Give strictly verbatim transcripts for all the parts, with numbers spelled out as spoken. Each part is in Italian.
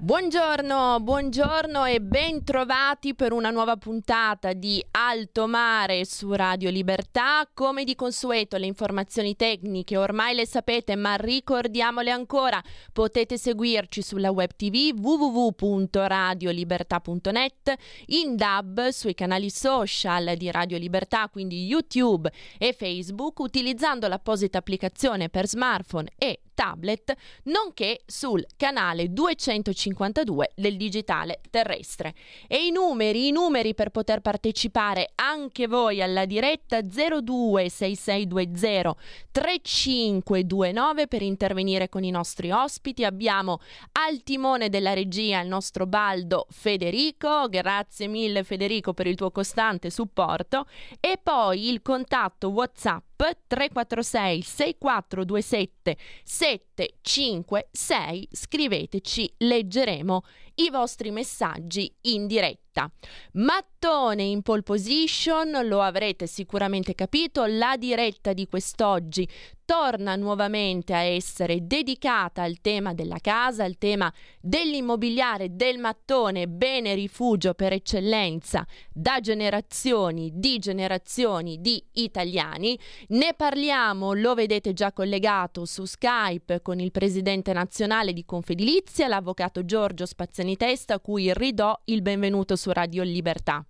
Buongiorno, buongiorno e ben trovati per una nuova puntata di Alto Mare su Radio Libertà. Come di consueto le informazioni tecniche ormai le sapete, ma ricordiamole ancora. Potete seguirci sulla web tivù w w w punto radio libertà punto net, in D A B sui canali social di Radio Libertà, quindi YouTube e Facebook, utilizzando l'apposita applicazione per smartphone e tablet, nonché sul canale duecentocinquantadue del digitale terrestre. E i numeri, i numeri per poter partecipare anche voi alla diretta: zero due sei sei due zero tre cinque due nove per intervenire con i nostri ospiti. Abbiamo al timone della regia il nostro Baldo Federico, grazie mille Federico per il tuo costante supporto, e poi il contatto WhatsApp tre quattro sei sei quattro due sette sette cinque sei. Scriveteci, leggeremo i vostri messaggi in diretta. Mattone in pole position, lo avrete sicuramente capito, la diretta di quest'oggi torna nuovamente a essere dedicata al tema della casa, al tema dell'immobiliare, del mattone, bene rifugio per eccellenza da generazioni di generazioni di italiani. Ne parliamo, lo vedete già collegato su Skype, con il presidente nazionale di Confedilizia, l'avvocato Giorgio Spaziani Testa, a cui ridò il benvenuto su Radio Libertà.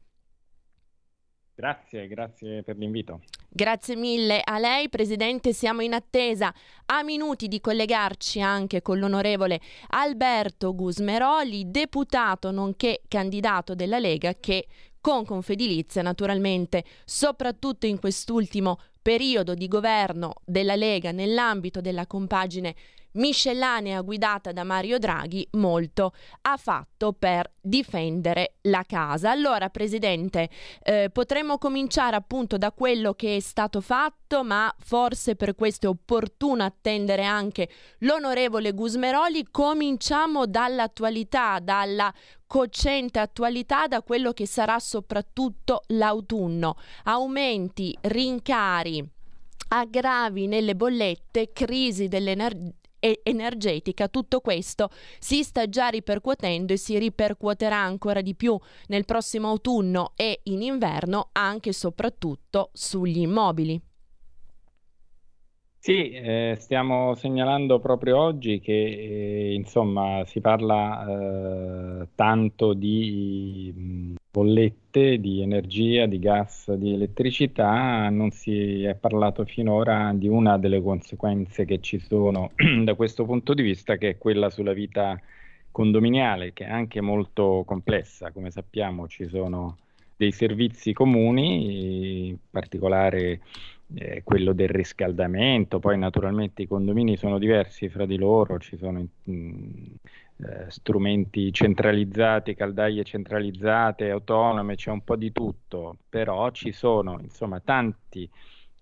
Grazie, grazie per l'invito. Grazie mille a lei, Presidente. Siamo in attesa, a minuti, di collegarci anche con l'onorevole Alberto Gusmeroli, deputato nonché candidato della Lega, che con Confedilizia, naturalmente, soprattutto in quest'ultimo periodo di governo della Lega nell'ambito della compagine miscellanea guidata da Mario Draghi, molto ha fatto per difendere la casa. Allora, Presidente, eh, potremmo cominciare appunto da quello che è stato fatto, ma forse per questo è opportuno attendere anche l'onorevole Gusmeroli. Cominciamo dall'attualità, dalla cocente attualità, da quello che sarà soprattutto l'autunno. Aumenti, rincari, aggravi nelle bollette, crisi dell'energia e energetica, tutto questo si sta già ripercuotendo e si ripercuoterà ancora di più nel prossimo autunno e in inverno, anche e soprattutto sugli immobili. Sì, eh, stiamo segnalando proprio oggi che eh, insomma si parla eh, tanto di mh, bollette, di energia, di gas, di elettricità. Non si è parlato finora di una delle conseguenze che ci sono da questo punto di vista, che è quella sulla vita condominiale, che è anche molto complessa. Come sappiamo, ci sono dei servizi comuni, in particolare Eh, quello del riscaldamento. Poi naturalmente i condomini sono diversi fra di loro, ci sono mh, eh, strumenti centralizzati, caldaie centralizzate, autonome, c'è un po' di tutto, però ci sono insomma tanti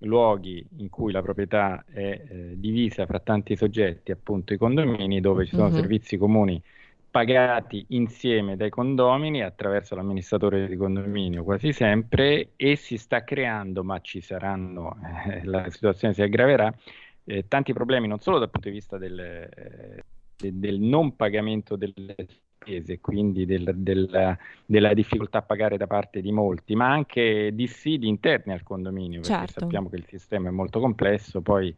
luoghi in cui la proprietà è eh, divisa fra tanti soggetti, appunto i condomini, dove ci sono mm-hmm. servizi comuni pagati insieme dai condomini attraverso l'amministratore di condominio quasi sempre, e si sta creando, ma ci saranno, eh, la situazione si aggraverà, eh, tanti problemi, non solo dal punto di vista del, eh, del non pagamento delle spese, quindi del, della, della difficoltà a pagare da parte di molti, ma anche dissidi interni al condominio, perché certo, sappiamo che il sistema è molto complesso. Poi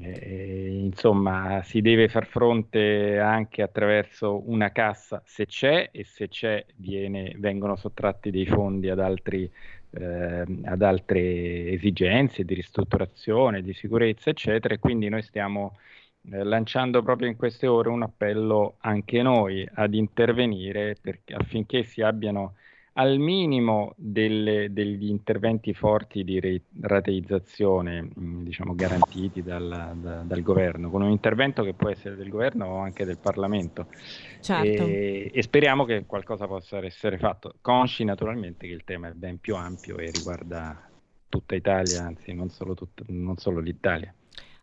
Eh, insomma si deve far fronte anche attraverso una cassa, se c'è, e se c'è viene, vengono sottratti dei fondi ad altri, eh, ad altre esigenze di ristrutturazione, di sicurezza eccetera, e quindi noi stiamo eh, lanciando proprio in queste ore un appello anche noi ad intervenire perché, affinché si abbiano al minimo delle, degli interventi forti di re, rateizzazione, diciamo garantiti dal, da, dal governo, con un intervento che può essere del governo o anche del Parlamento. Certo. E, e speriamo che qualcosa possa essere fatto, consci naturalmente che il tema è ben più ampio e riguarda tutta Italia, anzi non solo, tut, non solo l'Italia.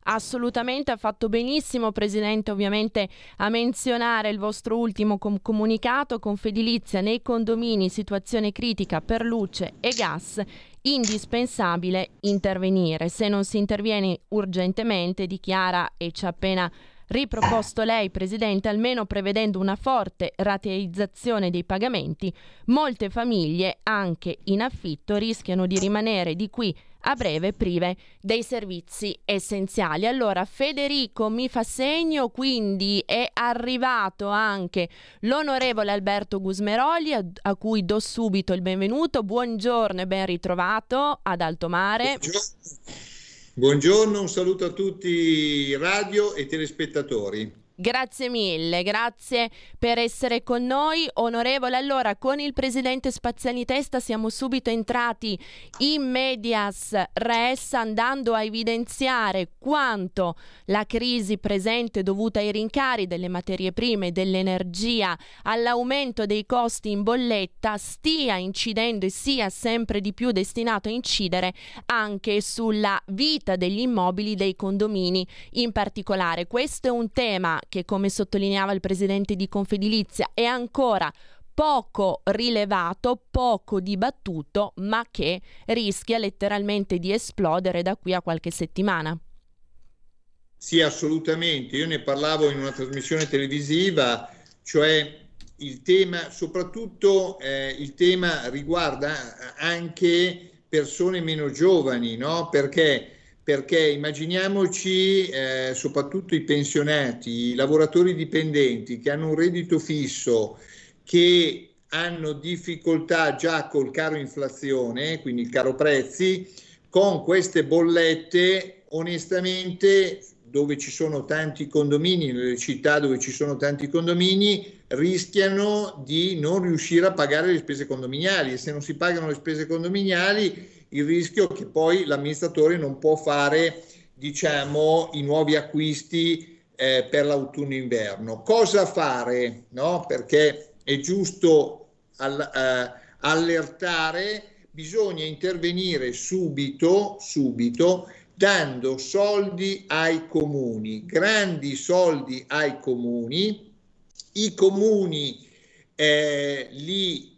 Assolutamente, ha fatto benissimo, Presidente, ovviamente a menzionare il vostro ultimo com- comunicato. Confedilizia nei condomini, situazione critica per luce e gas, indispensabile intervenire. Se non si interviene urgentemente, dichiara, e ci ha appena riproposto lei, Presidente, almeno prevedendo una forte rateizzazione dei pagamenti, molte famiglie, anche in affitto, rischiano di rimanere di qui a breve prive dei servizi essenziali. Allora Federico mi fa segno, quindi è arrivato anche l'onorevole Alberto Gusmeroli, a, a cui do subito il benvenuto. Buongiorno e ben ritrovato ad Alto Mare. Buongiorno. Buongiorno, un saluto a tutti radio e telespettatori. Grazie mille, grazie per essere con noi, onorevole. Allora, con il presidente Spaziani Testa siamo subito entrati in medias res, andando a evidenziare quanto la crisi presente dovuta ai rincari delle materie prime, dell'energia, all'aumento dei costi in bolletta stia incidendo e sia sempre di più destinato a incidere anche sulla vita degli immobili, dei condomini in particolare. Questo è un tema che, come sottolineava il presidente di Confedilizia, è ancora poco rilevato, poco dibattuto, ma che rischia letteralmente di esplodere da qui a qualche settimana. Sì, assolutamente. Io ne parlavo in una trasmissione televisiva, cioè il tema, soprattutto eh, il tema riguarda anche persone meno giovani, no? Perché? Perché immaginiamoci eh, soprattutto i pensionati, i lavoratori dipendenti che hanno un reddito fisso, che hanno difficoltà già col caro inflazione, quindi il caro prezzi, con queste bollette. Onestamente, dove ci sono tanti condomini, nelle città dove ci sono tanti condomini, rischiano di non riuscire a pagare le spese condominiali, e se non si pagano le spese condominiali il rischio è che poi l'amministratore non può fare, diciamo, i nuovi acquisti eh, per l'autunno-inverno. Cosa fare? No? Perché è giusto all- eh, allertare, bisogna intervenire subito, subito, dando soldi ai comuni, grandi soldi ai comuni. I comuni eh, li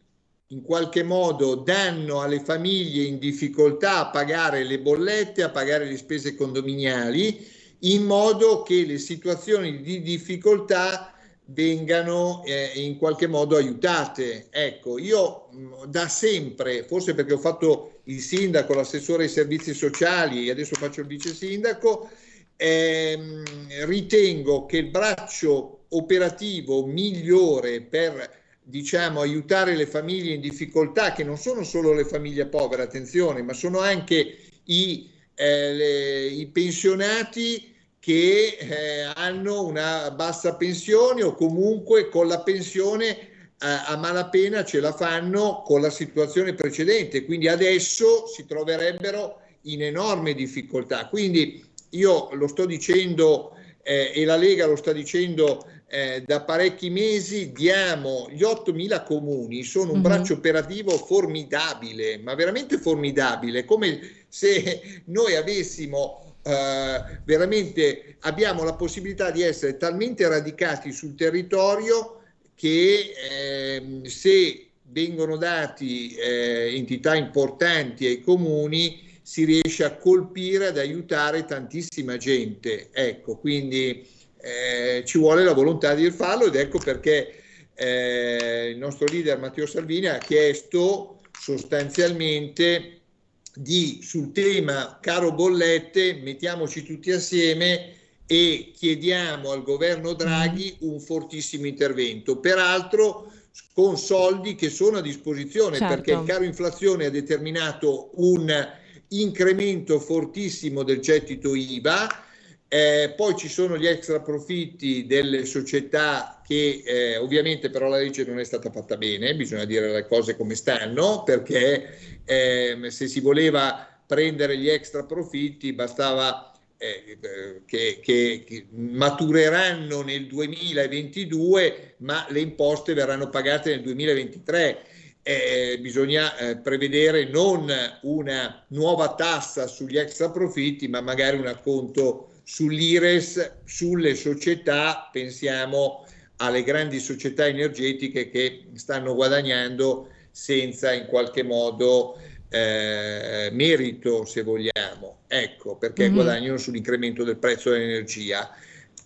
in qualche modo danno alle famiglie in difficoltà a pagare le bollette, a pagare le spese condominiali, in modo che le situazioni di difficoltà vengano eh, in qualche modo aiutate. Ecco, io mh, da sempre, forse perché ho fatto il sindaco, l'assessore ai servizi sociali e adesso faccio il vice sindaco, ehm, ritengo che il braccio operativo migliore per, diciamo, aiutare le famiglie in difficoltà, che non sono solo le famiglie povere, attenzione, ma sono anche i, eh, le, i pensionati che eh, hanno una bassa pensione, o comunque con la pensione eh, a malapena ce la fanno con la situazione precedente, quindi adesso si troverebbero in enorme difficoltà. Quindi io lo sto dicendo eh, e la Lega lo sta dicendo Eh, da parecchi mesi, diamo gli ottomila comuni, sono un mm-hmm. braccio operativo formidabile, ma veramente formidabile, come se noi avessimo eh, veramente, abbiamo la possibilità di essere talmente radicati sul territorio che eh, se vengono dati eh, entità importanti ai comuni si riesce a colpire, ad aiutare tantissima gente. Ecco, quindi Eh, ci vuole la volontà di farlo, ed ecco perché eh, il nostro leader Matteo Salvini ha chiesto sostanzialmente di, sul tema caro bollette, mettiamoci tutti assieme e chiediamo al governo Draghi un fortissimo intervento, peraltro con soldi che sono a disposizione, certo, perché il caro inflazione ha determinato un incremento fortissimo del gettito I V A. Eh, poi ci sono gli extra profitti delle società che eh, ovviamente, però la legge non è stata fatta bene, bisogna dire le cose come stanno, perché eh, se si voleva prendere gli extra profitti bastava eh, che, che, che matureranno nel duemilaventidue, ma le imposte verranno pagate nel duemilaventitré. Eh, bisogna eh, prevedere non una nuova tassa sugli extra profitti, ma magari un acconto sull'I R E S, sulle società, pensiamo alle grandi società energetiche che stanno guadagnando senza in qualche modo eh, merito, se vogliamo, ecco perché mm-hmm. guadagnano sull'incremento del prezzo dell'energia.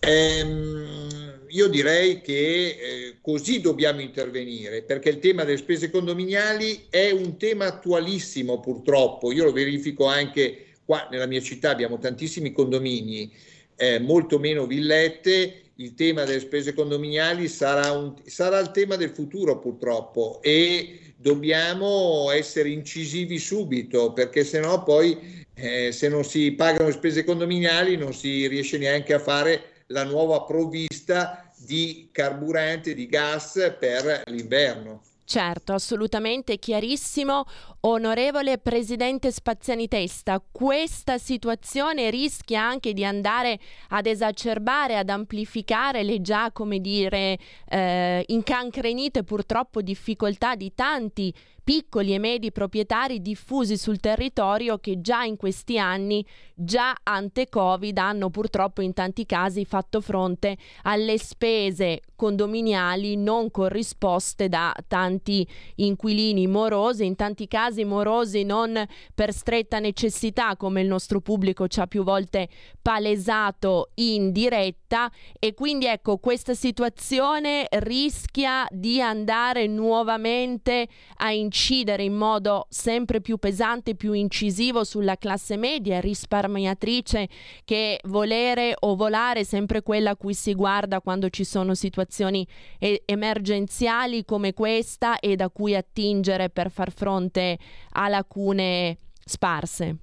Ehm, io direi che eh, così dobbiamo intervenire, perché il tema delle spese condominiali è un tema attualissimo, purtroppo. Io lo verifico anche qua nella mia città, abbiamo tantissimi condomini, eh, molto meno villette. Il tema delle spese condominiali sarà, un, sarà il tema del futuro, purtroppo, e dobbiamo essere incisivi subito, perché sennò poi eh, se non si pagano le spese condominiali non si riesce neanche a fare la nuova provvista di carburante, di gas per l'inverno. Certo, assolutamente chiarissimo. Onorevole Presidente Spaziani Testa, questa situazione rischia anche di andare ad esacerbare, ad amplificare le già, come dire, eh, incancrenite purtroppo difficoltà di tanti piccoli e medi proprietari diffusi sul territorio, che già in questi anni, già ante Covid, hanno purtroppo in tanti casi fatto fronte alle spese condominiali non corrisposte da tanti inquilini morosi, in tanti casi morosi non per stretta necessità, come il nostro pubblico ci ha più volte palesato in diretta. E quindi ecco, questa situazione rischia di andare nuovamente a incidere incidere in modo sempre più pesante, più incisivo sulla classe media risparmiatrice, che volere o volare sempre quella a cui si guarda quando ci sono situazioni e- emergenziali come questa, e da cui attingere per far fronte a lacune sparse.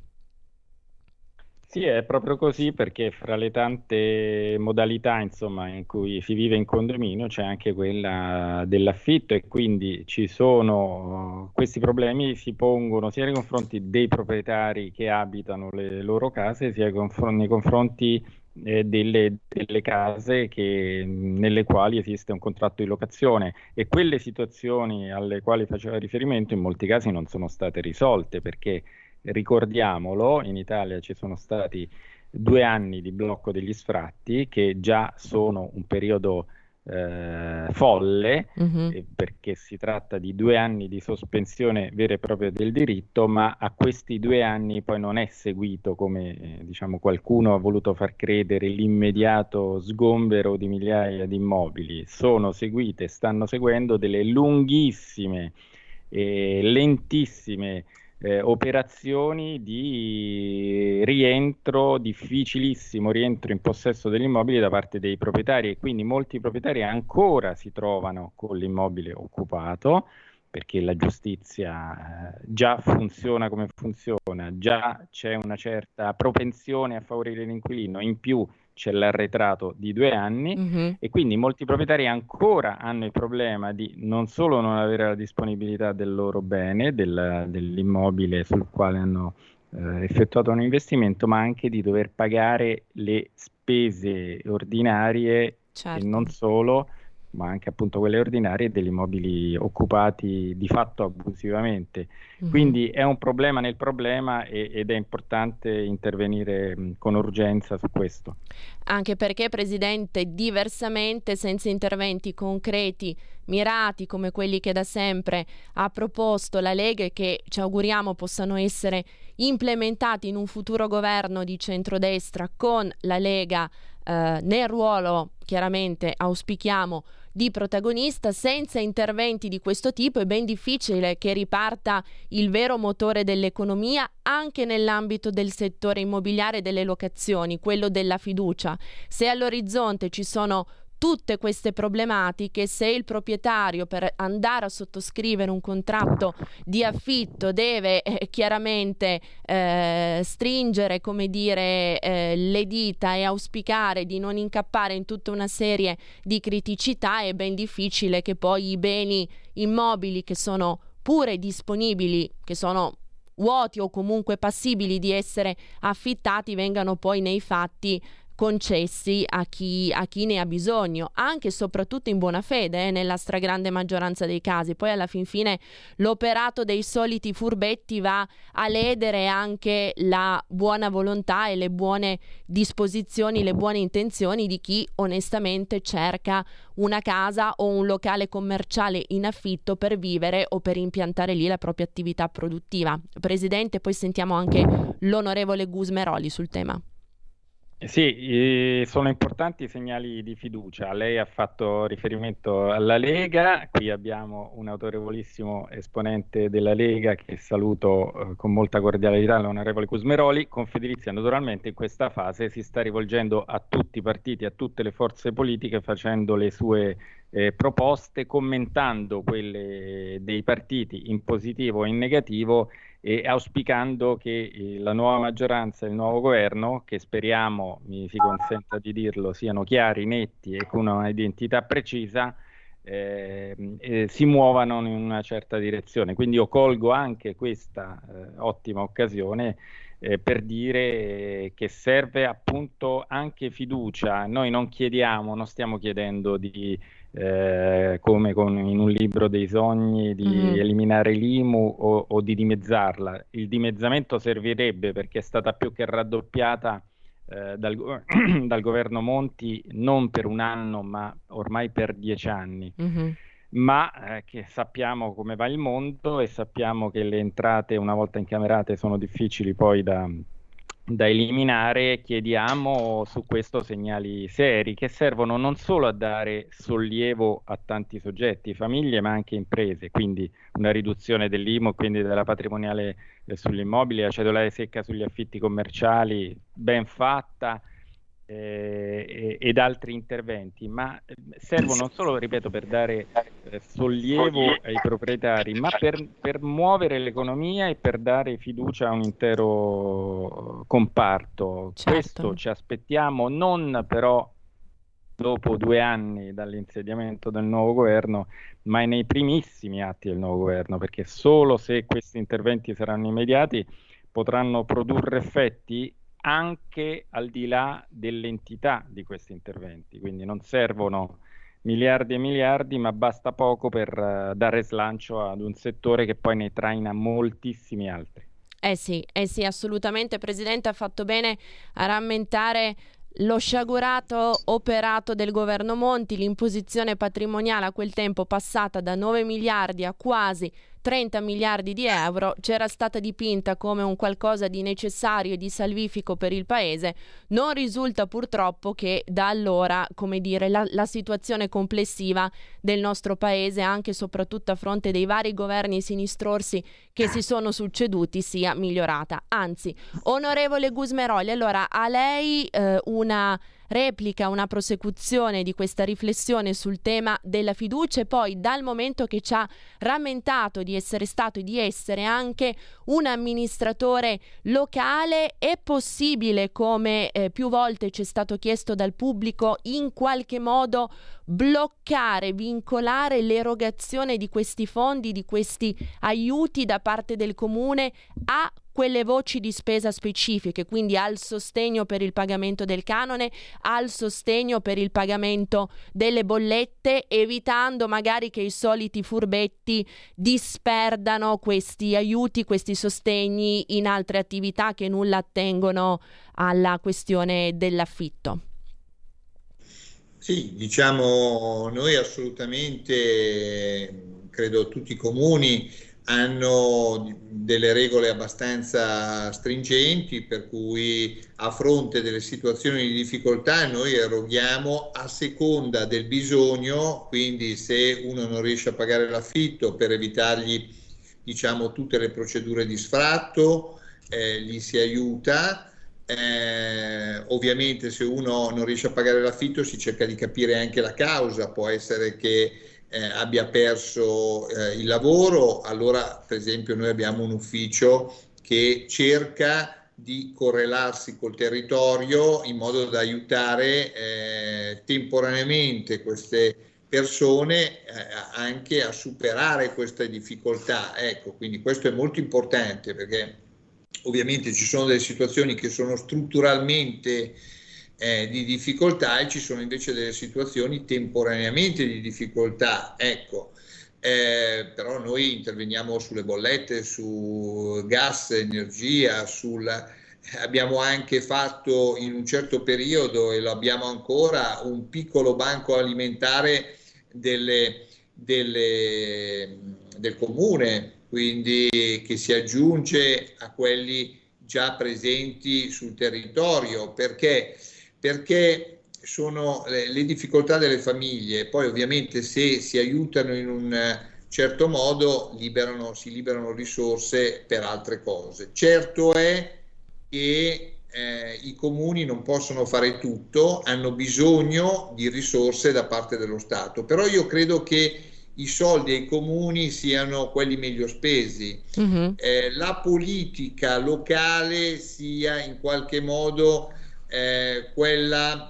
Sì, è proprio così, perché fra le tante modalità, insomma, in cui si vive in condominio c'è anche quella dell'affitto, e quindi ci sono questi problemi, si pongono sia nei confronti dei proprietari che abitano le loro case, sia nei confronti eh, delle, delle case che, nelle quali esiste un contratto di locazione, e quelle situazioni alle quali faceva riferimento in molti casi non sono state risolte, perché ricordiamolo, in Italia ci sono stati due anni di blocco degli sfratti, che già sono un periodo eh, folle, mm-hmm. eh, perché si tratta di due anni di sospensione vera e propria del diritto, ma a questi due anni poi non è seguito, come eh, diciamo qualcuno ha voluto far credere, l'immediato sgombero di migliaia di immobili. Sono seguite, stanno seguendo delle lunghissime e eh, lentissime Eh, operazioni di rientro, difficilissimo rientro in possesso dell'immobile da parte dei proprietari, e quindi molti proprietari ancora si trovano con l'immobile occupato, perché la giustizia eh, già funziona come funziona, già c'è una certa propensione a favorire l'inquilino, in più c'è l'arretrato di due anni mm-hmm. e quindi molti proprietari ancora hanno il problema di non solo non avere la disponibilità del loro bene, del, dell'immobile sul quale hanno eh, effettuato un investimento, ma anche di dover pagare le spese ordinarie certo. e non solo, ma anche appunto quelle ordinarie degli immobili occupati di fatto abusivamente. Mm-hmm. Quindi è un problema nel problema, e, ed è importante intervenire mh, con urgenza su questo. Anche perché, Presidente, diversamente, senza interventi concreti, mirati come quelli che da sempre ha proposto la Lega e che ci auguriamo possano essere implementati in un futuro governo di centrodestra con la Lega Uh, nel ruolo, chiaramente auspichiamo, di protagonista, senza interventi di questo tipo è ben difficile che riparta il vero motore dell'economia anche nell'ambito del settore immobiliare e delle locazioni, quello della fiducia. Se all'orizzonte ci sono tutte queste problematiche, se il proprietario per andare a sottoscrivere un contratto di affitto deve eh, chiaramente eh, stringere, come dire, eh, le dita e auspicare di non incappare in tutta una serie di criticità, è ben difficile che poi i beni immobili, che sono pure disponibili, che sono vuoti o comunque passibili di essere affittati, vengano poi nei fatti concessi a chi, a chi ne ha bisogno, anche e soprattutto in buona fede, eh, nella stragrande maggioranza dei casi. Poi alla fin fine l'operato dei soliti furbetti va a ledere anche la buona volontà e le buone disposizioni, le buone intenzioni di chi onestamente cerca una casa o un locale commerciale in affitto per vivere o per impiantare lì la propria attività produttiva. Presidente, poi sentiamo anche l'onorevole Gusmeroli sul tema. Sì, sono importanti i segnali di fiducia. Lei ha fatto riferimento alla Lega, qui abbiamo un autorevolissimo esponente della Lega che saluto con molta cordialità, l'onorevole Gusmeroli. Confedilizia naturalmente in questa fase si sta rivolgendo a tutti i partiti, a tutte le forze politiche, facendo le sue eh, proposte, commentando quelle dei partiti in positivo o in negativo, e auspicando che la nuova maggioranza e il nuovo governo, che speriamo, mi si consenta di dirlo, siano chiari, netti e con un'identità precisa, eh, eh, si muovano in una certa direzione. Quindi io colgo anche questa eh, ottima occasione eh, per dire che serve appunto anche fiducia. Noi non chiediamo, non stiamo chiedendo di... Eh, come con, in un libro dei sogni, di mm-hmm. eliminare l'I M U o, o di dimezzarla. Il dimezzamento servirebbe perché è stata più che raddoppiata eh, dal, dal governo Monti, non per un anno ma ormai per dieci anni. Mm-hmm. Ma eh, che sappiamo come va il mondo e sappiamo che le entrate, una volta incamerate, sono difficili poi da... da eliminare. Chiediamo su questo segnali seri che servono non solo a dare sollievo a tanti soggetti, famiglie, ma anche imprese, quindi una riduzione dell'I M U, quindi della patrimoniale eh, sull'immobile, la cedolare secca sugli affitti commerciali ben fatta eh, ed altri interventi, ma servono non solo, ripeto, per dare eh, sollievo ai proprietari, ma per, per muovere l'economia e per dare fiducia a un intero comparto. Certo. Questo ci aspettiamo, non però dopo due anni dall'insediamento del nuovo governo, ma nei primissimi atti del nuovo governo, perché solo se questi interventi saranno immediati potranno produrre effetti anche al di là dell'entità di questi interventi. Quindi non servono miliardi e miliardi, ma basta poco per uh, dare slancio ad un settore che poi ne traina moltissimi altri. Eh sì, eh sì, assolutamente. Presidente, ha fatto bene a rammentare lo sciagurato operato del governo Monti, l'imposizione patrimoniale a quel tempo passata da nove miliardi a quasi trenta miliardi di euro, c'era stata dipinta come un qualcosa di necessario e di salvifico per il paese. Non risulta purtroppo che da allora, come dire, la, la situazione complessiva del nostro paese, anche e soprattutto a fronte dei vari governi sinistrorsi che si sono succeduti, sia migliorata. Anzi, onorevole Gusmeroli, allora a lei eh, una... replica, una prosecuzione di questa riflessione sul tema della fiducia, e poi dal momento che ci ha rammentato di essere stato e di essere anche un amministratore locale, è possibile, come eh, più volte ci è stato chiesto dal pubblico, in qualche modo bloccare, vincolare l'erogazione di questi fondi, di questi aiuti da parte del comune a quelle voci di spesa specifiche, quindi al sostegno per il pagamento del canone, al sostegno per il pagamento delle bollette, evitando magari che i soliti furbetti disperdano questi aiuti, questi sostegni in altre attività che nulla attengono alla questione dell'affitto? Sì, diciamo, noi assolutamente, credo tutti i comuni hanno delle regole abbastanza stringenti, per cui a fronte delle situazioni di difficoltà noi eroghiamo a seconda del bisogno. Quindi se uno non riesce a pagare l'affitto, per evitargli, diciamo, tutte le procedure di sfratto, eh, gli si aiuta. Eh, ovviamente se uno non riesce a pagare l'affitto si cerca di capire anche la causa. Può essere che Eh, abbia perso eh, il lavoro, allora per esempio noi abbiamo un ufficio che cerca di correlarsi col territorio in modo da aiutare eh, temporaneamente queste persone eh, anche a superare queste difficoltà. Ecco, quindi questo è molto importante, perché ovviamente ci sono delle situazioni che sono strutturalmente eh, di difficoltà, e ci sono invece delle situazioni temporaneamente di difficoltà, ecco. Eh, però noi interveniamo sulle bollette, su gas, energia, sul... abbiamo anche fatto in un certo periodo, e lo abbiamo ancora, un piccolo banco alimentare delle, delle, del comune, quindi che si aggiunge a quelli già presenti sul territorio. Perché? Perché sono le difficoltà delle famiglie, poi ovviamente se si aiutano in un certo modo liberano, si liberano risorse per altre cose. Certo è che eh, i comuni non possono fare tutto, hanno bisogno di risorse da parte dello Stato, però io credo che i soldi ai comuni siano quelli meglio spesi, mm-hmm. eh, la politica locale sia in qualche modo eh, quella...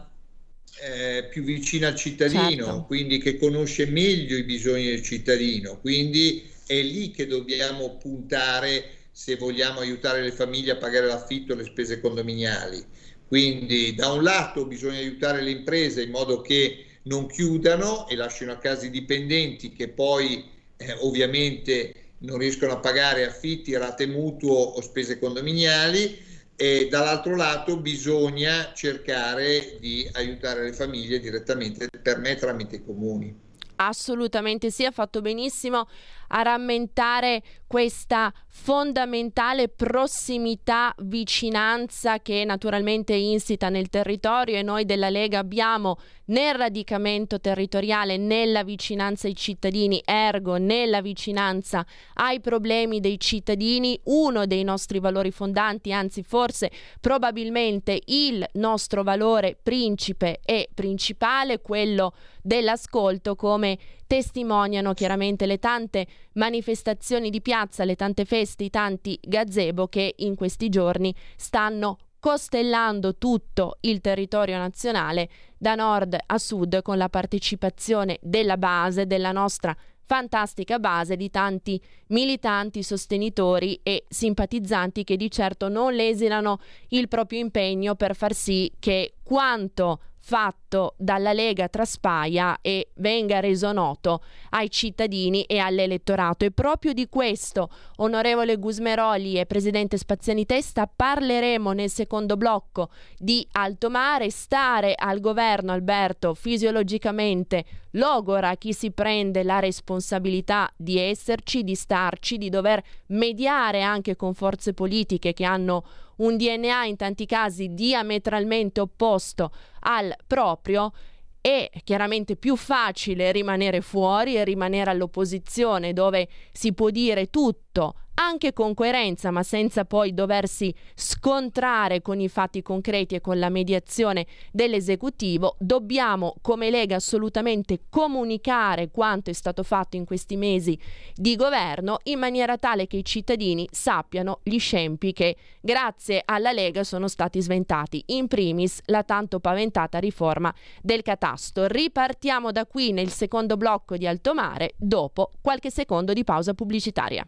Eh, più vicina al cittadino, certo. Quindi che conosce meglio i bisogni del cittadino, quindi è lì che dobbiamo puntare se vogliamo aiutare le famiglie a pagare l'affitto e le spese condominiali. Quindi da un lato bisogna aiutare le imprese in modo che non chiudano e lasciano a casa i dipendenti che poi eh, ovviamente non riescono a pagare affitti, rate mutuo o spese condominiali. E dall'altro lato bisogna cercare di aiutare le famiglie direttamente, per me tramite i comuni. Assolutamente sì, ha fatto benissimo a rammentare questa fondamentale prossimità, vicinanza che naturalmente insita nel territorio, e noi della Lega abbiamo nel radicamento territoriale, nella vicinanza ai cittadini, ergo nella vicinanza ai problemi dei cittadini, uno dei nostri valori fondanti, anzi forse probabilmente il nostro valore principe e principale, quello dell'ascolto, come testimoniano chiaramente le tante manifestazioni di piazza, le tante feste, i tanti gazebo che in questi giorni stanno costellando tutto il territorio nazionale da nord a sud, con la partecipazione della base, della nostra fantastica base, di tanti militanti, sostenitori e simpatizzanti che di certo non lesinano il proprio impegno per far sì che quanto fatto dalla Lega traspaia e venga reso noto ai cittadini e all'elettorato. E proprio di questo, onorevole Gusmeroli e presidente Spaziani Testa, parleremo nel secondo blocco di Alto Mare. Stare al governo, Alberto, fisiologicamente logora chi si prende la responsabilità di esserci, di starci, di dover mediare anche con forze politiche che hanno un D N A in tanti casi diametralmente opposto al proprio. È chiaramente più facile rimanere fuori e rimanere all'opposizione, dove si può dire tutto anche con coerenza, ma senza poi doversi scontrare con i fatti concreti e con la mediazione dell'esecutivo. Dobbiamo come Lega assolutamente comunicare quanto è stato fatto in questi mesi di governo, in maniera tale che i cittadini sappiano gli scempi che grazie alla Lega sono stati sventati, in primis la tanto paventata riforma del catasto. Ripartiamo da qui nel secondo blocco di Alto Mare, dopo qualche secondo di pausa pubblicitaria.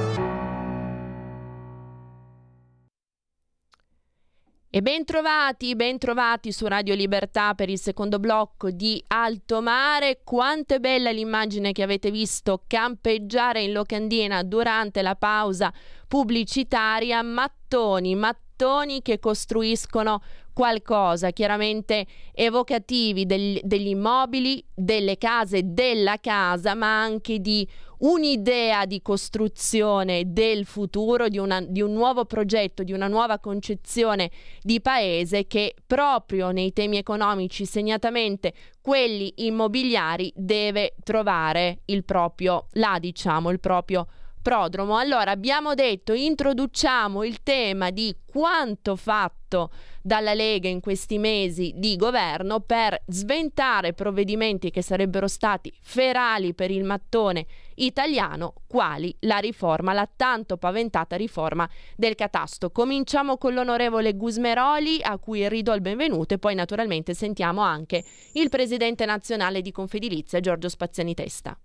E bentrovati, bentrovati su Radio Libertà per il secondo blocco di Alto Mare. Quanto è bella l'immagine che avete visto campeggiare in locandina durante la pausa pubblicitaria. Mattoni, mattoni che costruiscono qualcosa, chiaramente evocativi del, degli immobili, delle case, della casa, ma anche di un'idea di costruzione del futuro, di, una, di un nuovo progetto, di una nuova concezione di paese che proprio nei temi economici, segnatamente quelli immobiliari, deve trovare il proprio, là diciamo, il proprio prodromo. Allora, abbiamo detto, introduciamo il tema di quanto fatto dalla Lega in questi mesi di governo per sventare provvedimenti che sarebbero stati ferali per il mattone italiano, quali la riforma, la tanto paventata riforma del catasto. Cominciamo con l'onorevole Gusmeroli, a cui rido il benvenuto, e poi naturalmente sentiamo anche il presidente nazionale di Confedilizia, Giorgio Spaziani Testa.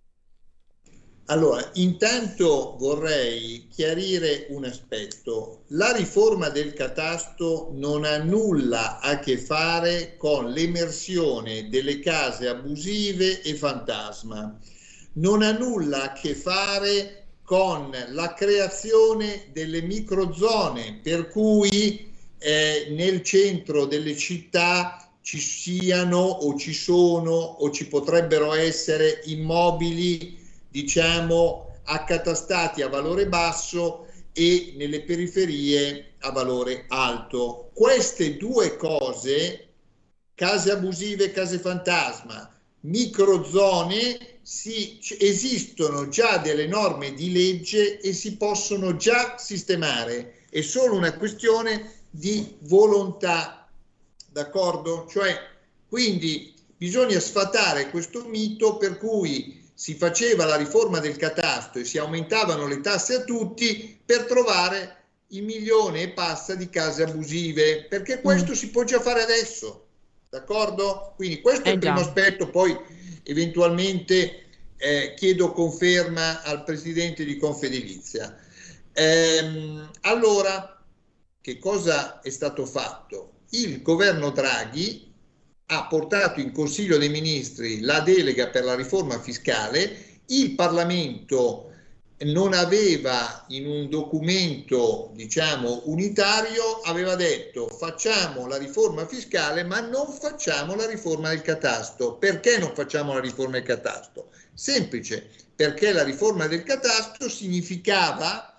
Allora, intanto vorrei chiarire un aspetto. La riforma del catasto non ha nulla a che fare con l'emersione delle case abusive e fantasma. Non ha nulla a che fare con la creazione delle microzone, per cui eh, nel centro delle città ci siano o ci sono o ci potrebbero essere immobili diciamo accatastati a valore basso e nelle periferie a valore alto. Queste due cose, case abusive, case fantasma, microzone, si, esistono già delle norme di legge e si possono già sistemare. È solo una questione di volontà, d'accordo? Cioè, quindi bisogna sfatare questo mito per cui si faceva la riforma del catasto e si aumentavano le tasse a tutti per trovare il milione e passa di case abusive, perché questo mm. si può già fare adesso, d'accordo? Quindi questo eh è il primo già. aspetto, poi eventualmente eh, chiedo conferma al presidente di Confedilizia. Ehm, allora, che cosa è stato fatto? Il governo Draghi ha portato in Consiglio dei Ministri la delega per la riforma fiscale. Il Parlamento non aveva, in un documento diciamo unitario, aveva detto facciamo la riforma fiscale ma non facciamo la riforma del catasto. Perché non facciamo la riforma del catasto? Semplice, perché la riforma del catasto significava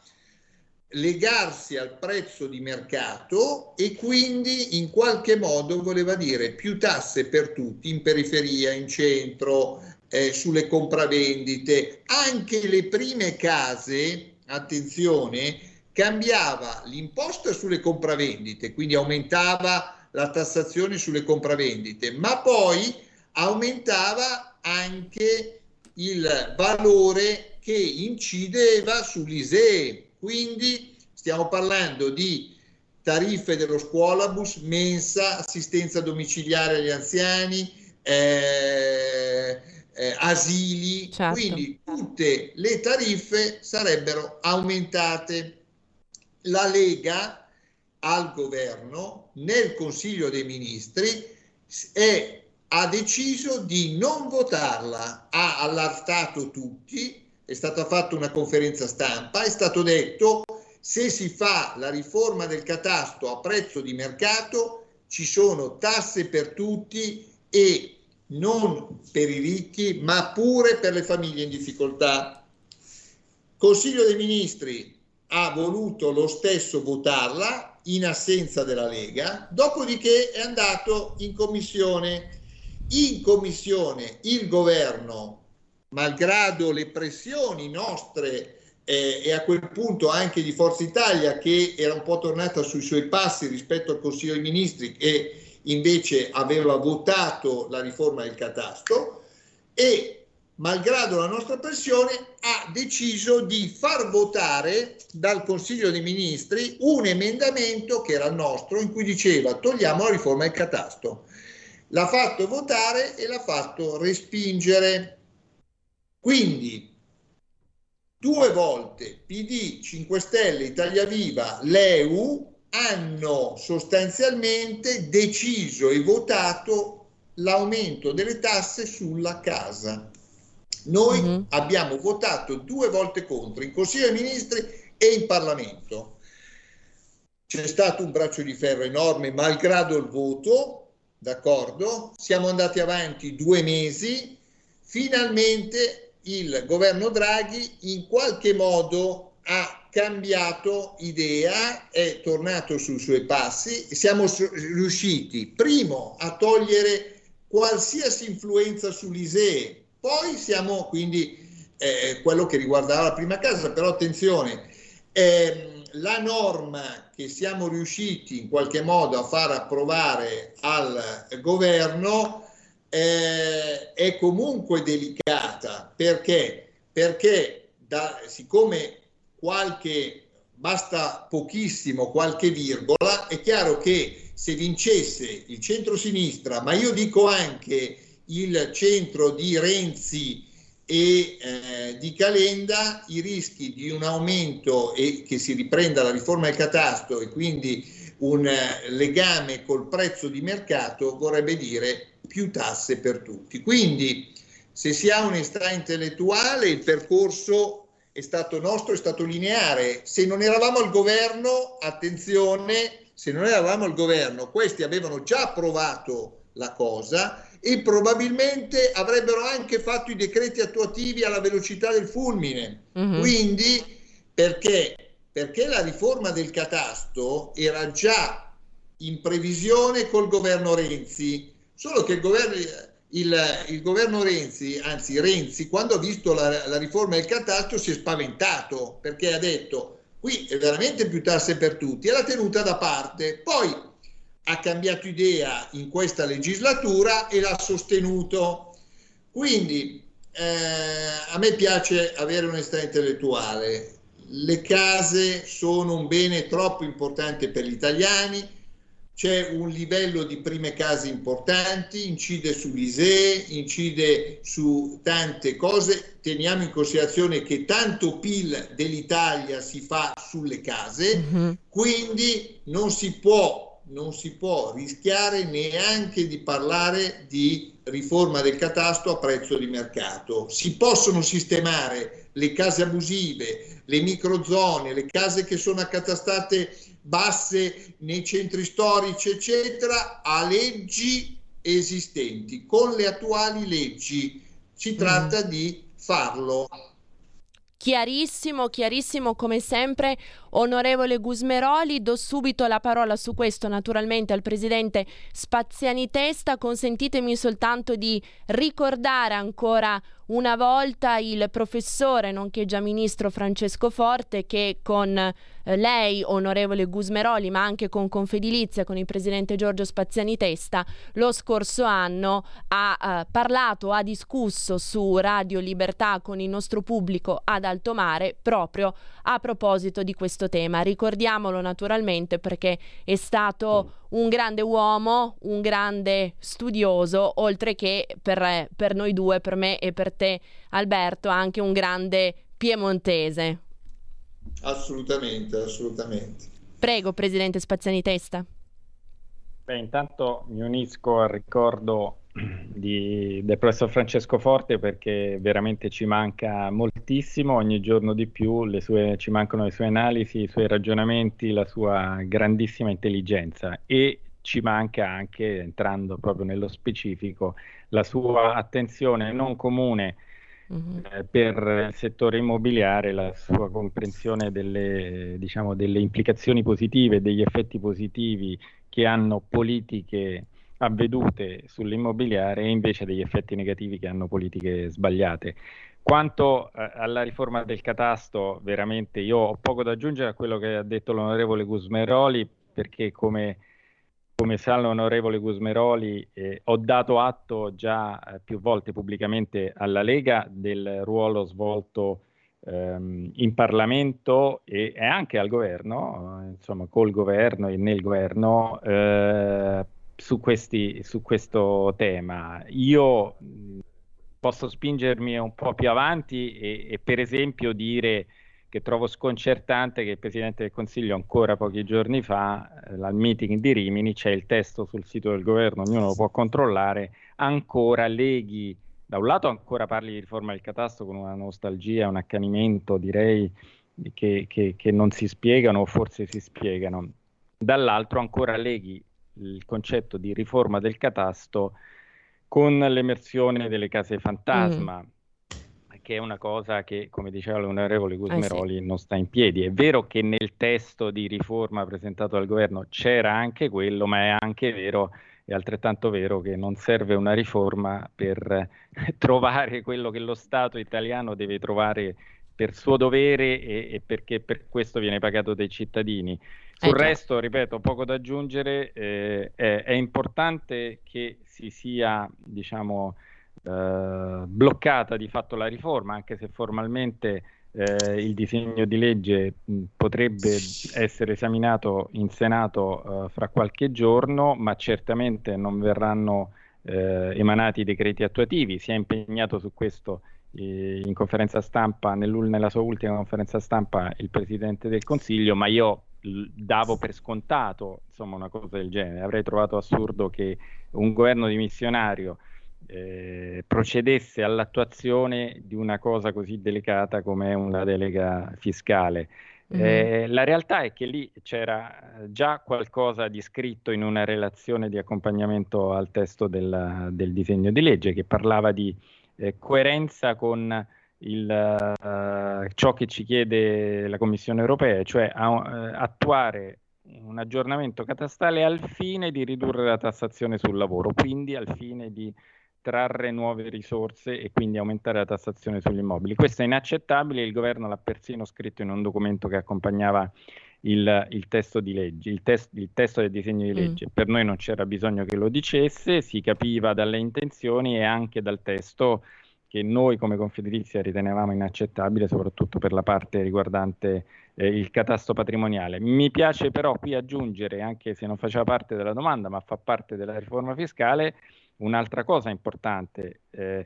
legarsi al prezzo di mercato e quindi in qualche modo voleva dire più tasse per tutti, in periferia, in centro, eh, sulle compravendite, anche le prime case. Attenzione, cambiava l'imposta sulle compravendite, quindi aumentava la tassazione sulle compravendite, ma poi aumentava anche il valore che incideva sull'I S E E. Quindi stiamo parlando di tariffe dello scuolabus, mensa, assistenza domiciliare agli anziani, eh, eh, asili, certo. Quindi tutte le tariffe sarebbero aumentate. La Lega al governo, nel Consiglio dei Ministri, è, ha deciso di non votarla, ha allertato tutti. È stata fatta una conferenza stampa, è stato detto se si fa la riforma del catasto a prezzo di mercato ci sono tasse per tutti e non per i ricchi ma pure per le famiglie in difficoltà. Consiglio dei Ministri ha voluto lo stesso votarla in assenza della Lega, dopodiché è andato in commissione. In commissione il governo, malgrado le pressioni nostre eh, e a quel punto anche di Forza Italia che era un po' tornata sui suoi passi rispetto al Consiglio dei Ministri che invece aveva votato la riforma del catasto, e malgrado la nostra pressione ha deciso di far votare dal Consiglio dei Ministri un emendamento che era il nostro in cui diceva togliamo la riforma del catasto. L'ha fatto votare e l'ha fatto respingere. Quindi due volte P D, cinque Stelle, Italia Viva, l'E U hanno sostanzialmente deciso e votato l'aumento delle tasse sulla casa. Noi uh-huh. abbiamo votato due volte contro, in Consiglio dei Ministri e in Parlamento. C'è stato un braccio di ferro enorme, malgrado il voto, d'accordo? Siamo andati avanti due mesi, finalmente il governo Draghi in qualche modo ha cambiato idea, è tornato sui suoi passi, siamo riusciti, primo, a togliere qualsiasi influenza sull'I S E E, poi siamo quindi, eh, quello che riguardava la prima casa, però attenzione, ehm, la norma che siamo riusciti in qualche modo a far approvare al governo eh, è comunque delicata. Perché? Perché da, siccome qualche, basta pochissimo, qualche virgola, è chiaro che se vincesse il centro-sinistra, ma io dico anche il centro di Renzi e eh, di Calenda, i rischi di un aumento e che si riprenda la riforma del catasto e quindi un eh, legame col prezzo di mercato vorrebbe dire più tasse per tutti. Quindi, se si ha onestà intellettuale, il percorso è stato nostro, è stato lineare. Se non eravamo al governo, attenzione, se non eravamo al governo, questi avevano già approvato la cosa e probabilmente avrebbero anche fatto i decreti attuativi alla velocità del fulmine. Mm-hmm. Quindi, perché? Perché la riforma del catasto era già in previsione col governo Renzi, solo che il governo, il, il governo Renzi, anzi Renzi, quando ha visto la, la riforma del catasto si è spaventato, perché ha detto qui è veramente più tasse per tutti e l'ha tenuta da parte. Poi ha cambiato idea in questa legislatura e l'ha sostenuto. Quindi eh, a me piace avere onestà intellettuale. Le case sono un bene troppo importante per gli italiani, c'è un livello di prime case importanti, incide sull'I S E E, incide su tante cose. Teniamo in considerazione che tanto P I L dell'Italia si fa sulle case, mm-hmm. quindi non si può non si può rischiare neanche di parlare di riforma del catasto a prezzo di mercato. Si possono sistemare le case abusive, le microzone, le case che sono accatastate basse nei centri storici, eccetera, a leggi esistenti. Con le attuali leggi si tratta mm. di farlo. Chiarissimo, chiarissimo come sempre, onorevole Gusmeroli. Do subito la parola su questo naturalmente al presidente Spaziani Testa. Consentitemi soltanto di ricordare ancora una volta il professore, nonché già ministro, Francesco Forte, che con lei, onorevole Gusmeroli, ma anche con Confedilizia, con il presidente Giorgio Spaziani Testa, lo scorso anno ha eh, parlato, ha discusso su Radio Libertà con il nostro pubblico ad alto mare proprio a proposito di questo tema. Ricordiamolo naturalmente perché è stato un grande uomo, un grande studioso, oltre che per, per noi due, per me e per te Alberto, anche un grande piemontese. Assolutamente, assolutamente. Prego, presidente Spaziani Testa. Beh, intanto mi unisco al ricordo di, del professor Francesco Forte, perché veramente ci manca moltissimo, ogni giorno di più, le sue, ci mancano le sue analisi, i suoi ragionamenti, la sua grandissima intelligenza, e ci manca anche, entrando proprio nello specifico, la sua attenzione non comune per il settore immobiliare, la sua comprensione delle, diciamo, delle implicazioni positive, degli effetti positivi che hanno politiche avvedute sull'immobiliare e invece degli effetti negativi che hanno politiche sbagliate. Quanto eh, alla riforma del catasto, veramente io ho poco da aggiungere a quello che ha detto l'onorevole Gusmeroli, perché come Come sa l'onorevole Gusmeroli, eh, ho dato atto già eh, più volte pubblicamente alla Lega del ruolo svolto ehm, in Parlamento e, e anche al governo, eh, insomma col governo e nel governo, eh, su, questi, su questo tema. Io posso spingermi un po' più avanti e, e per esempio dire che trovo sconcertante che il Presidente del Consiglio ancora pochi giorni fa, al meeting di Rimini, c'è il testo sul sito del governo, ognuno lo può controllare, ancora leghi, da un lato ancora parli di riforma del catasto con una nostalgia, un accanimento direi che, che, che non si spiegano o forse si spiegano, dall'altro ancora leghi il concetto di riforma del catasto con l'emersione delle case fantasma, mm. che è una cosa che, come diceva l'onorevole Gusmeroli, ah, sì. non sta in piedi. È vero che nel testo di riforma presentato dal governo c'era anche quello, ma è anche vero, è altrettanto vero, che non serve una riforma per trovare quello che lo Stato italiano deve trovare per suo dovere e, e perché per questo viene pagato dai cittadini. Sul eh, resto, ripeto, poco da aggiungere, eh, è, è importante che si sia, diciamo, Eh, bloccata di fatto la riforma, anche se formalmente eh, il disegno di legge mh, potrebbe essere esaminato in Senato eh, fra qualche giorno, ma certamente non verranno eh, emanati decreti attuativi. Si è impegnato su questo eh, in conferenza stampa, nella sua ultima conferenza stampa, il Presidente del Consiglio, ma io davo per scontato insomma una cosa del genere. Avrei trovato assurdo che un governo dimissionario Eh, procedesse all'attuazione di una cosa così delicata come una delega fiscale. Eh, mm. La realtà è che lì c'era già qualcosa di scritto in una relazione di accompagnamento al testo del, del disegno di legge, che parlava di eh, coerenza con il, uh, ciò che ci chiede la Commissione europea, cioè a, uh, attuare un aggiornamento catastale al fine di ridurre la tassazione sul lavoro, quindi al fine di trarre nuove risorse e quindi aumentare la tassazione sugli immobili. Questo è inaccettabile, il governo l'ha persino scritto in un documento che accompagnava il, il testo di legge, il, tes- il testo del disegno di legge. Mm. Per noi non c'era bisogno che lo dicesse, si capiva dalle intenzioni e anche dal testo, che noi come Confedilizia ritenevamo inaccettabile, soprattutto per la parte riguardante eh, il catasto patrimoniale. Mi piace però qui aggiungere, anche se non faceva parte della domanda, ma fa parte della riforma fiscale, un'altra cosa importante. Eh,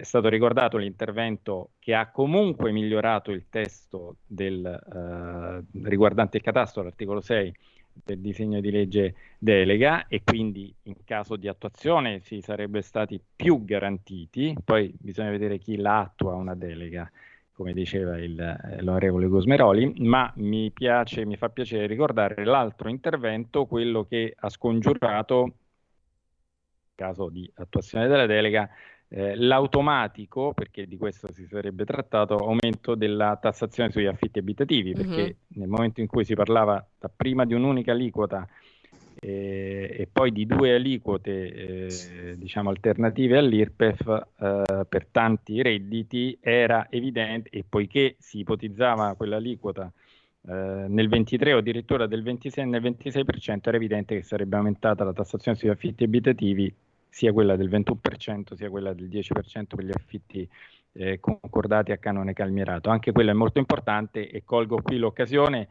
è stato ricordato l'intervento che ha comunque migliorato il testo del, eh, riguardante il catasto, l'articolo sei del disegno di legge delega, e quindi in caso di attuazione si sarebbe stati più garantiti. Poi bisogna vedere chi la attua una delega, come diceva il, l'onorevole Gusmeroli, ma mi piace, mi fa piacere ricordare l'altro intervento, quello che ha scongiurato, caso di attuazione della delega, eh, l'automatico, perché di questo si sarebbe trattato, aumento della tassazione sugli affitti abitativi, perché mm-hmm. nel momento in cui si parlava da prima di un'unica aliquota eh, e poi di due aliquote eh, diciamo alternative all'IRPEF eh, per tanti redditi, era evidente, e poiché si ipotizzava quell'aliquota Uh, nel ventitré o addirittura del ventisei, nel ventisei per cento, era evidente che sarebbe aumentata la tassazione sugli affitti abitativi, sia quella del ventuno per cento sia quella del dieci per cento per gli affitti eh, concordati a canone calmierato. Anche quello è molto importante, e colgo qui l'occasione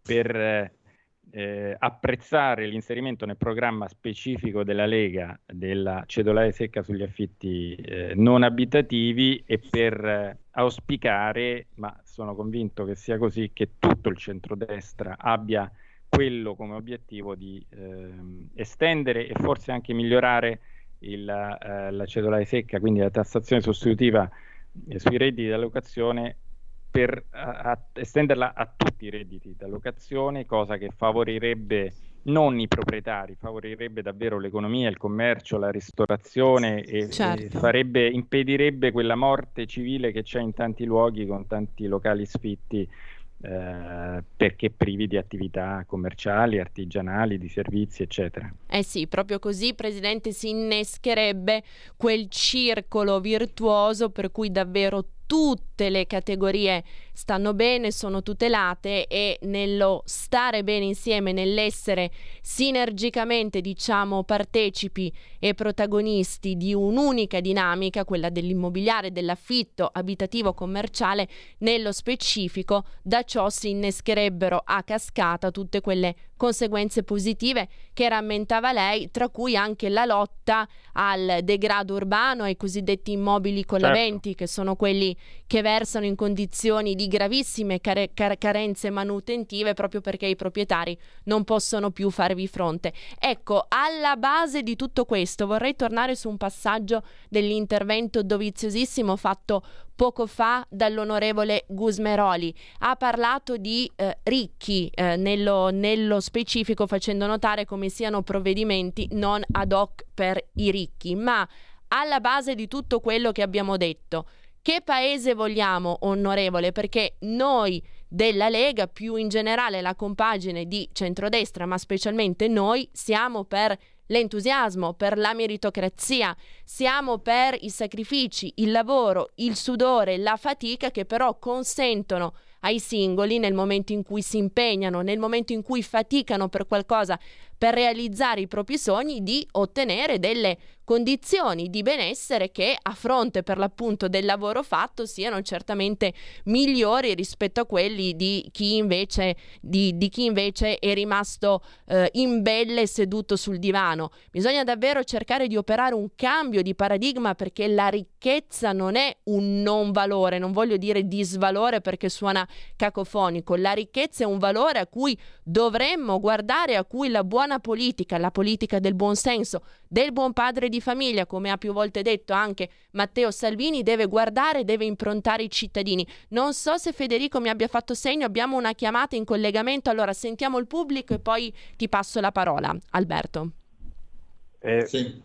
per eh, apprezzare l'inserimento nel programma specifico della Lega della cedolare secca sugli affitti eh, non abitativi, e per eh, auspicare, ma sono convinto che sia così, che tutto il centrodestra abbia quello come obiettivo di ehm, estendere e forse anche migliorare il, eh, la cedolare secca, quindi la tassazione sostitutiva eh, sui redditi da locazione, per a, a, estenderla a tutti i redditi da locazione, cosa che favorirebbe non i proprietari, favorirebbe davvero l'economia, il commercio, la ristorazione, e, certo. e farebbe, impedirebbe quella morte civile che c'è in tanti luoghi, con tanti locali sfitti eh, perché privi di attività commerciali, artigianali, di servizi, eccetera. Eh sì, proprio così, Presidente, si innescherebbe quel circolo virtuoso per cui davvero tutte le categorie stanno bene, sono tutelate, e nello stare bene insieme, nell'essere sinergicamente, diciamo, partecipi e protagonisti di un'unica dinamica, quella dell'immobiliare, dell'affitto abitativo commerciale nello specifico, da ciò si innescherebbero a cascata tutte quelle conseguenze positive che rammentava lei, tra cui anche la lotta al degrado urbano, ai cosiddetti immobili collaventi, certo, che sono quelli che versano in condizioni di gravissime care- car- carenze manutentive proprio perché i proprietari non possono più farvi fronte. Ecco, alla base di tutto questo vorrei tornare su un passaggio dell'intervento doviziosissimo fatto poco fa dall'onorevole Gusmeroli. Ha parlato di eh, ricchi eh, nello, nello specifico, facendo notare come siano provvedimenti non ad hoc per i ricchi. Ma alla base di tutto quello che abbiamo detto, che paese vogliamo, onorevole? Perché noi della Lega, più in generale la compagine di centrodestra, ma specialmente noi, siamo per l'entusiasmo, per la meritocrazia, siamo per i sacrifici, il lavoro, il sudore, la fatica, che però consentono ai singoli, nel momento in cui si impegnano, nel momento in cui faticano per qualcosa per realizzare i propri sogni, di ottenere delle condizioni di benessere che, a fronte per l'appunto del lavoro fatto, siano certamente migliori rispetto a quelli di chi invece, di, di chi invece è rimasto eh, imbelle seduto sul divano. Bisogna davvero cercare di operare un cambio di paradigma, perché la ricchezza non è un non valore, non voglio dire disvalore perché suona cacofonico. La ricchezza è un valore a cui dovremmo guardare, a cui la buona politica, la politica del buon senso, del buon padre di famiglia, come ha più volte detto anche Matteo Salvini, deve guardare, deve improntare i cittadini. Non so se Federico mi abbia fatto segno, abbiamo una chiamata in collegamento, allora sentiamo il pubblico e poi ti passo la parola, Alberto. Eh, sì.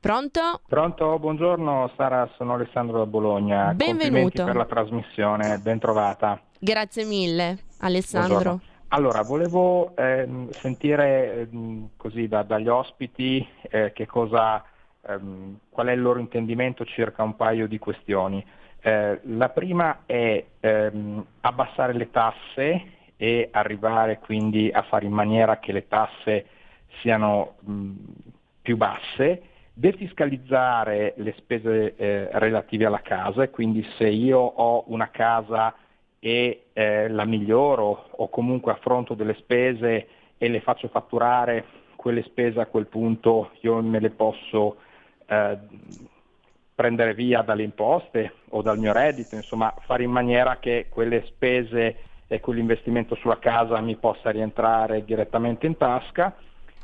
Pronto? Pronto, buongiorno Sara, sono Alessandro da Bologna. Benvenuto. Complimenti per la trasmissione, bentrovata. Grazie mille, Alessandro. Buongiorno. Allora, volevo ehm, sentire ehm, così da, dagli ospiti eh, che cosa, ehm, qual è il loro intendimento circa un paio di questioni. Eh, la prima è ehm, abbassare le tasse e arrivare quindi a fare in maniera che le tasse siano mh, più basse, defiscalizzare le spese eh, relative alla casa, e quindi se io ho una casa e eh, la miglioro o comunque affronto delle spese e le faccio fatturare quelle spese, a quel punto io me le posso eh, prendere via dalle imposte o dal mio reddito, insomma fare in maniera che quelle spese e quell'investimento sulla casa mi possa rientrare direttamente in tasca,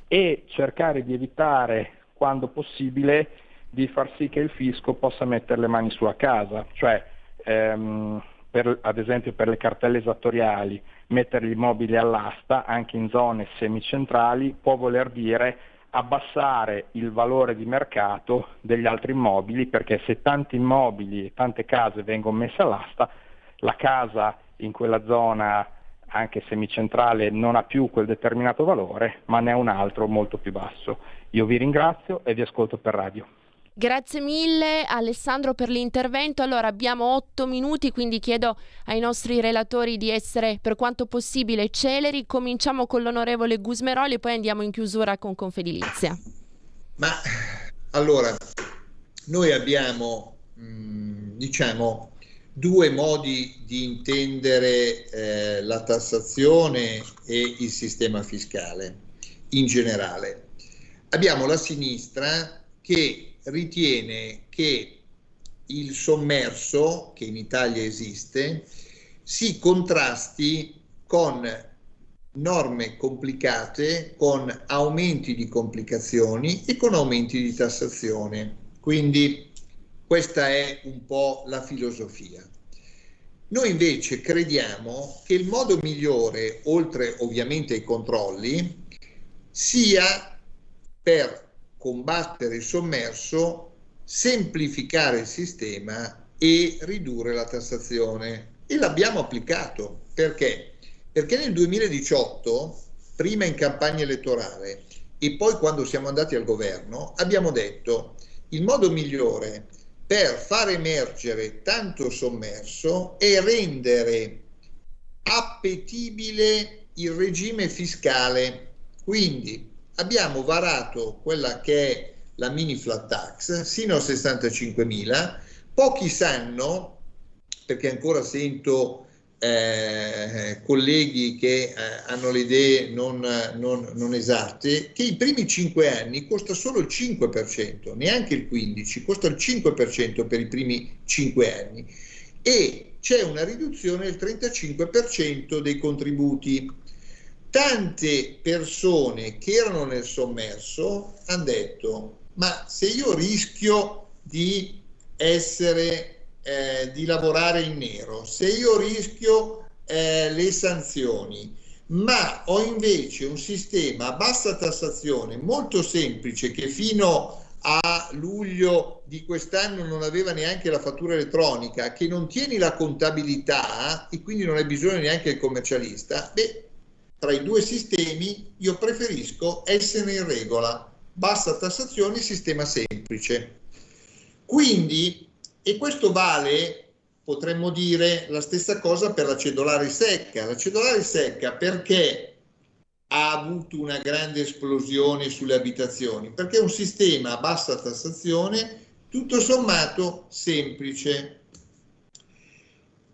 e cercare di evitare quando possibile di far sì che il fisco possa mettere le mani sulla casa, cioè ehm, Per, ad esempio per le cartelle esattoriali, mettere gli immobili all'asta anche in zone semicentrali può voler dire abbassare il valore di mercato degli altri immobili, perché se tanti immobili e tante case vengono messe all'asta, la casa in quella zona anche semicentrale non ha più quel determinato valore, ma ne ha un altro molto più basso. Io vi ringrazio e vi ascolto per radio. Grazie mille Alessandro per l'intervento. Allora abbiamo otto minuti, quindi chiedo ai nostri relatori di essere per quanto possibile celeri. Cominciamo con l'onorevole Gusmeroli e poi andiamo in chiusura con Confedilizia. Ma allora, noi abbiamo mh, diciamo due modi di intendere eh, la tassazione e il sistema fiscale in generale. Abbiamo la sinistra che ritiene che il sommerso, che in Italia esiste, si contrasti con norme complicate, con aumenti di complicazioni e con aumenti di tassazione. Quindi questa è un po' la filosofia. Noi invece crediamo che il modo migliore, oltre ovviamente ai controlli, sia per combattere il sommerso, semplificare il sistema e ridurre la tassazione. E l'abbiamo applicato. Perché? Perché nel duemiladiciotto, prima in campagna elettorale e poi quando siamo andati al governo, abbiamo detto il modo migliore per far emergere tanto sommerso è rendere appetibile il regime fiscale. Quindi abbiamo varato quella che è la mini flat tax sino a sessantacinquemila. Pochi sanno, perché ancora sento eh, colleghi che eh, hanno le idee non, non, non esatte, che i primi cinque anni costa solo il cinque per cento, neanche il quindici per cento, costa il cinque per cento per i primi cinque anni, e c'è una riduzione del trentacinque per cento dei contributi. Tante persone che erano nel sommerso hanno detto: ma se io rischio di essere, eh, di lavorare in nero, se io rischio eh, le sanzioni, ma ho invece un sistema a bassa tassazione molto semplice, che fino a luglio di quest'anno non aveva neanche la fattura elettronica, che non tiene la contabilità e quindi non hai bisogno neanche del commercialista, beh, tra i due sistemi io preferisco essere in regola, bassa tassazione, sistema semplice. Quindi, e questo vale, potremmo dire, la stessa cosa per la cedolare secca. La cedolare secca perché ha avuto una grande esplosione sulle abitazioni? Perché è un sistema a bassa tassazione, tutto sommato semplice.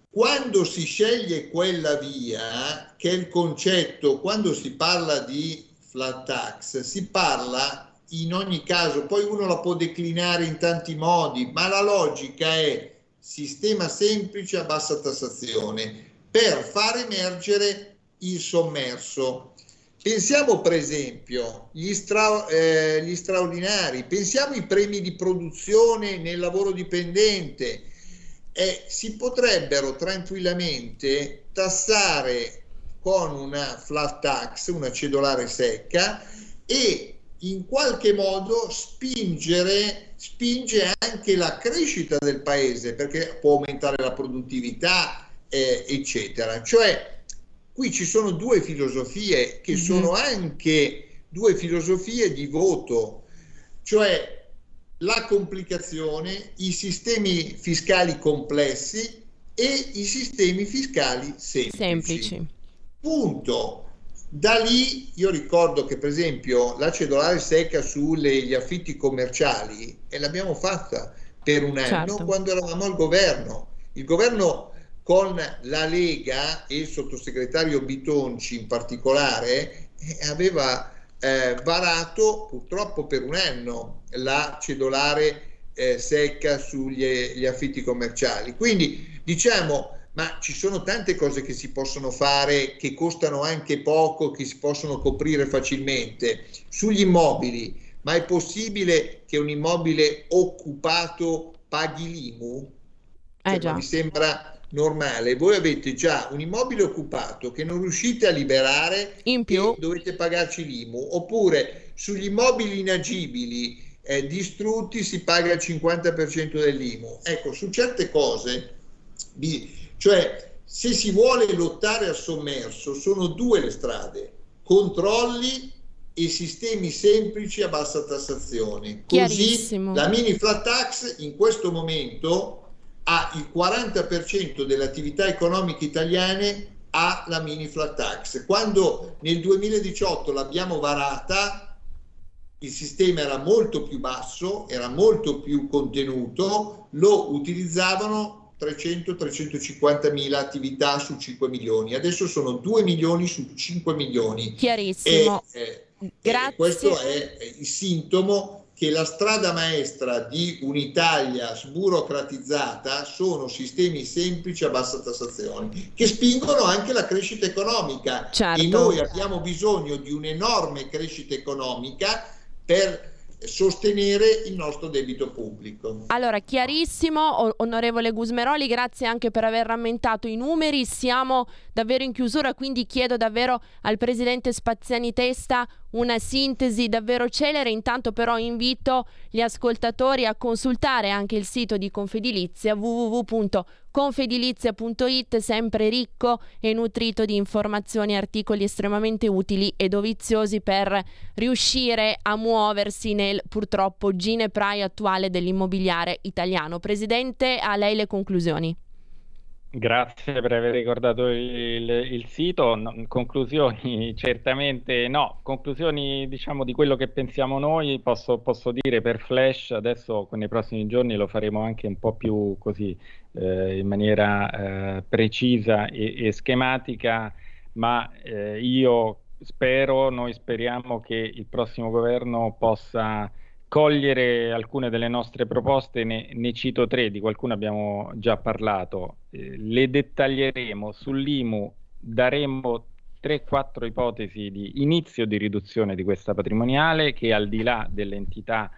Quando si sceglie quella via, che è il concetto, quando si parla di flat tax, si parla in ogni caso, poi uno la può declinare in tanti modi, ma la logica è sistema semplice a bassa tassazione per far emergere il sommerso. Pensiamo per esempio gli, stra- eh, gli straordinari, pensiamo ai premi di produzione nel lavoro dipendente. Eh, si potrebbero tranquillamente tassare con una flat tax, una cedolare secca, e in qualche modo spingere spinge anche la crescita del paese, perché può aumentare la produttività, eh, eccetera. Cioè, qui ci sono due filosofie che mm-hmm. sono anche due filosofie di voto, cioè la complicazione, i sistemi fiscali complessi e i sistemi fiscali semplici. semplici. Punto. Da lì io ricordo che per esempio la cedolare secca sugli affitti commerciali e l'abbiamo fatta per un anno, certo, quando eravamo al governo. Il governo con la Lega e il sottosegretario Bitonci in particolare aveva Eh, varato purtroppo per un anno la cedolare eh, secca sugli affitti commerciali. Quindi diciamo, ma ci sono tante cose che si possono fare, che costano anche poco, che si possono coprire facilmente sugli immobili. Ma è possibile che un immobile occupato paghi l'I M U? Cioè, eh già. Mi sembra normale. Voi avete già un immobile occupato che non riuscite a liberare, in più dovete pagarci l'I M U, oppure sugli immobili inagibili eh, distrutti si paga il cinquanta per cento dell'I M U. Ecco, su certe cose, cioè se si vuole lottare al sommerso, sono due le strade: controlli e sistemi semplici a bassa tassazione. Così la mini flat tax in questo momento ha il quaranta per cento delle attività economiche italiane ha la mini flat tax. Quando nel duemiladiciotto l'abbiamo varata, il sistema era molto più basso, era molto più contenuto, lo utilizzavano trecento trecentocinquantamila attività su cinque milioni. Adesso sono due milioni su cinque milioni. Chiarissimo. E, eh, Grazie. Questo è il sintomo che la strada maestra di un'Italia sburocratizzata sono sistemi semplici a bassa tassazione, che spingono anche la crescita economica. Certo. E noi abbiamo bisogno di un'enorme crescita economica per sostenere il nostro debito pubblico. Allora, chiarissimo, onorevole Gusmeroli, grazie anche per aver rammentato i numeri. Siamo davvero in chiusura, quindi chiedo davvero al presidente Spaziani Testa una sintesi davvero celere. Intanto però invito gli ascoltatori a consultare anche il sito di Confedilizia, w w w punto confedilizia punto i t, sempre ricco e nutrito di informazioni, articoli estremamente utili e doviziosi per riuscire a muoversi nel purtroppo ginepraio attuale dell'immobiliare italiano. Presidente, a lei le conclusioni. Grazie per aver ricordato il, il sito. Conclusioni? Certamente no. Conclusioni, diciamo, di quello che pensiamo noi, posso, posso dire per flash. Adesso nei prossimi giorni lo faremo anche un po' più così, eh, in maniera eh, precisa e, e schematica, ma eh, io spero, noi speriamo che il prossimo governo possa cogliere alcune delle nostre proposte. Ne, ne cito tre, di qualcuno abbiamo già parlato, eh, le dettaglieremo. Sull'I M U daremo tre quattro ipotesi di inizio di riduzione di questa patrimoniale, che al di là dell'entità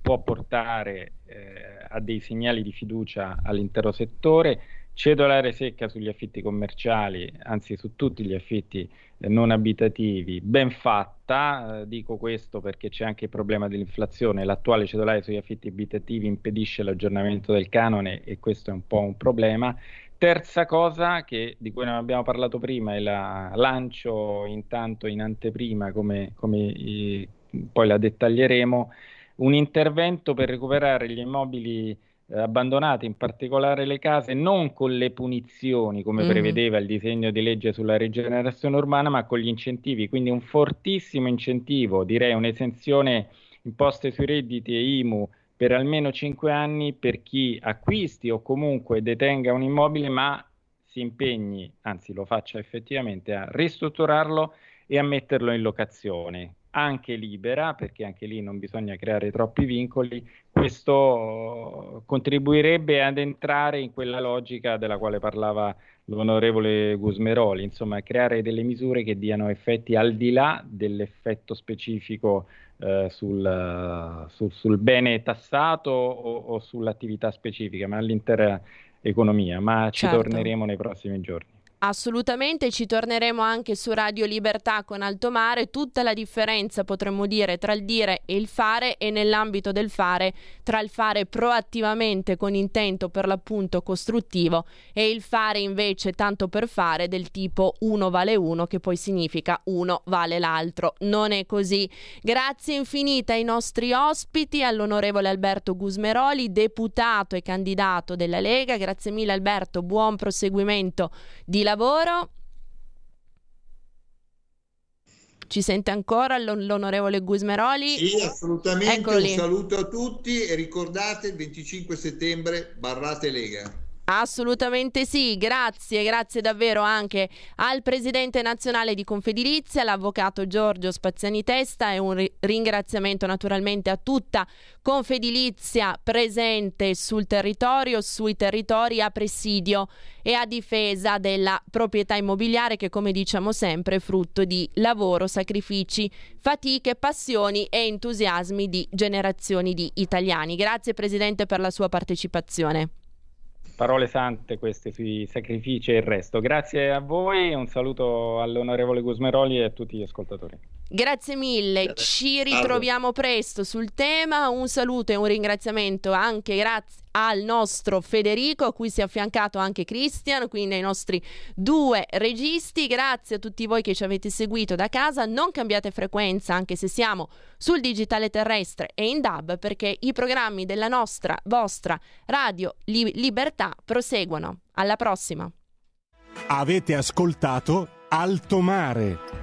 può portare eh, a dei segnali di fiducia all'intero settore. Cedolare secca sugli affitti commerciali, anzi su tutti gli affitti eh, non abitativi, ben fatta, eh, dico questo perché c'è anche il problema dell'inflazione. L'attuale cedolare sugli affitti abitativi impedisce l'aggiornamento del canone e questo è un po' un problema. Terza cosa che, di cui non abbiamo parlato prima, e la lancio intanto in anteprima come, come eh, poi la dettaglieremo, un intervento per recuperare gli immobili abbandonati, in particolare le case, non con le punizioni come mm-hmm. prevedeva il disegno di legge sulla rigenerazione urbana, ma con gli incentivi. Quindi un fortissimo incentivo, direi un'esenzione imposte sui redditi e I M U per almeno cinque anni per chi acquisti o comunque detenga un immobile, ma si impegni, anzi lo faccia effettivamente, a ristrutturarlo e a metterlo in locazione, anche libera, perché anche lì non bisogna creare troppi vincoli. Questo contribuirebbe ad entrare in quella logica della quale parlava l'onorevole Gusmeroli, insomma creare delle misure che diano effetti al di là dell'effetto specifico eh, sul, sul, sul bene tassato o, o sull'attività specifica, ma all'intera economia, ma ci certo. torneremo nei prossimi giorni. Assolutamente, ci torneremo anche su Radio Libertà con Altomare, tutta la differenza potremmo dire tra il dire e il fare, e nell'ambito del fare tra il fare proattivamente con intento per l'appunto costruttivo e il fare invece tanto per fare, del tipo uno vale uno, che poi significa uno vale l'altro. Non è così. Grazie infinite ai nostri ospiti, all'onorevole Alberto Gusmeroli, deputato e candidato della Lega. Grazie mille Alberto, buon proseguimento di lavoro. Ci sente ancora l'on- l'onorevole Gusmeroli? Sì, assolutamente. Eccoli. Un saluto a tutti e ricordate il venticinque settembre barrate Lega. Assolutamente sì, grazie, grazie davvero anche al presidente nazionale di Confedilizia, l'avvocato Giorgio Spaziani Testa, e un ri- ringraziamento naturalmente a tutta Confedilizia presente sul territorio, sui territori, a presidio e a difesa della proprietà immobiliare che, come diciamo sempre, è frutto di lavoro, sacrifici, fatiche, passioni e entusiasmi di generazioni di italiani. Grazie presidente per la sua partecipazione. Parole sante queste sui sacrifici e il resto. Grazie a voi, un saluto all'onorevole Gusmeroli e a tutti gli ascoltatori. Grazie mille, ci ritroviamo presto sul tema. Un saluto e un ringraziamento anche grazie al nostro Federico, a cui si è affiancato anche Cristian, quindi ai nostri due registi. Grazie a tutti voi che ci avete seguito da casa. Non cambiate frequenza, anche se siamo sul digitale terrestre e in D A B, perché i programmi della nostra, vostra Radio Libertà proseguono. Alla prossima. Avete ascoltato Altomare.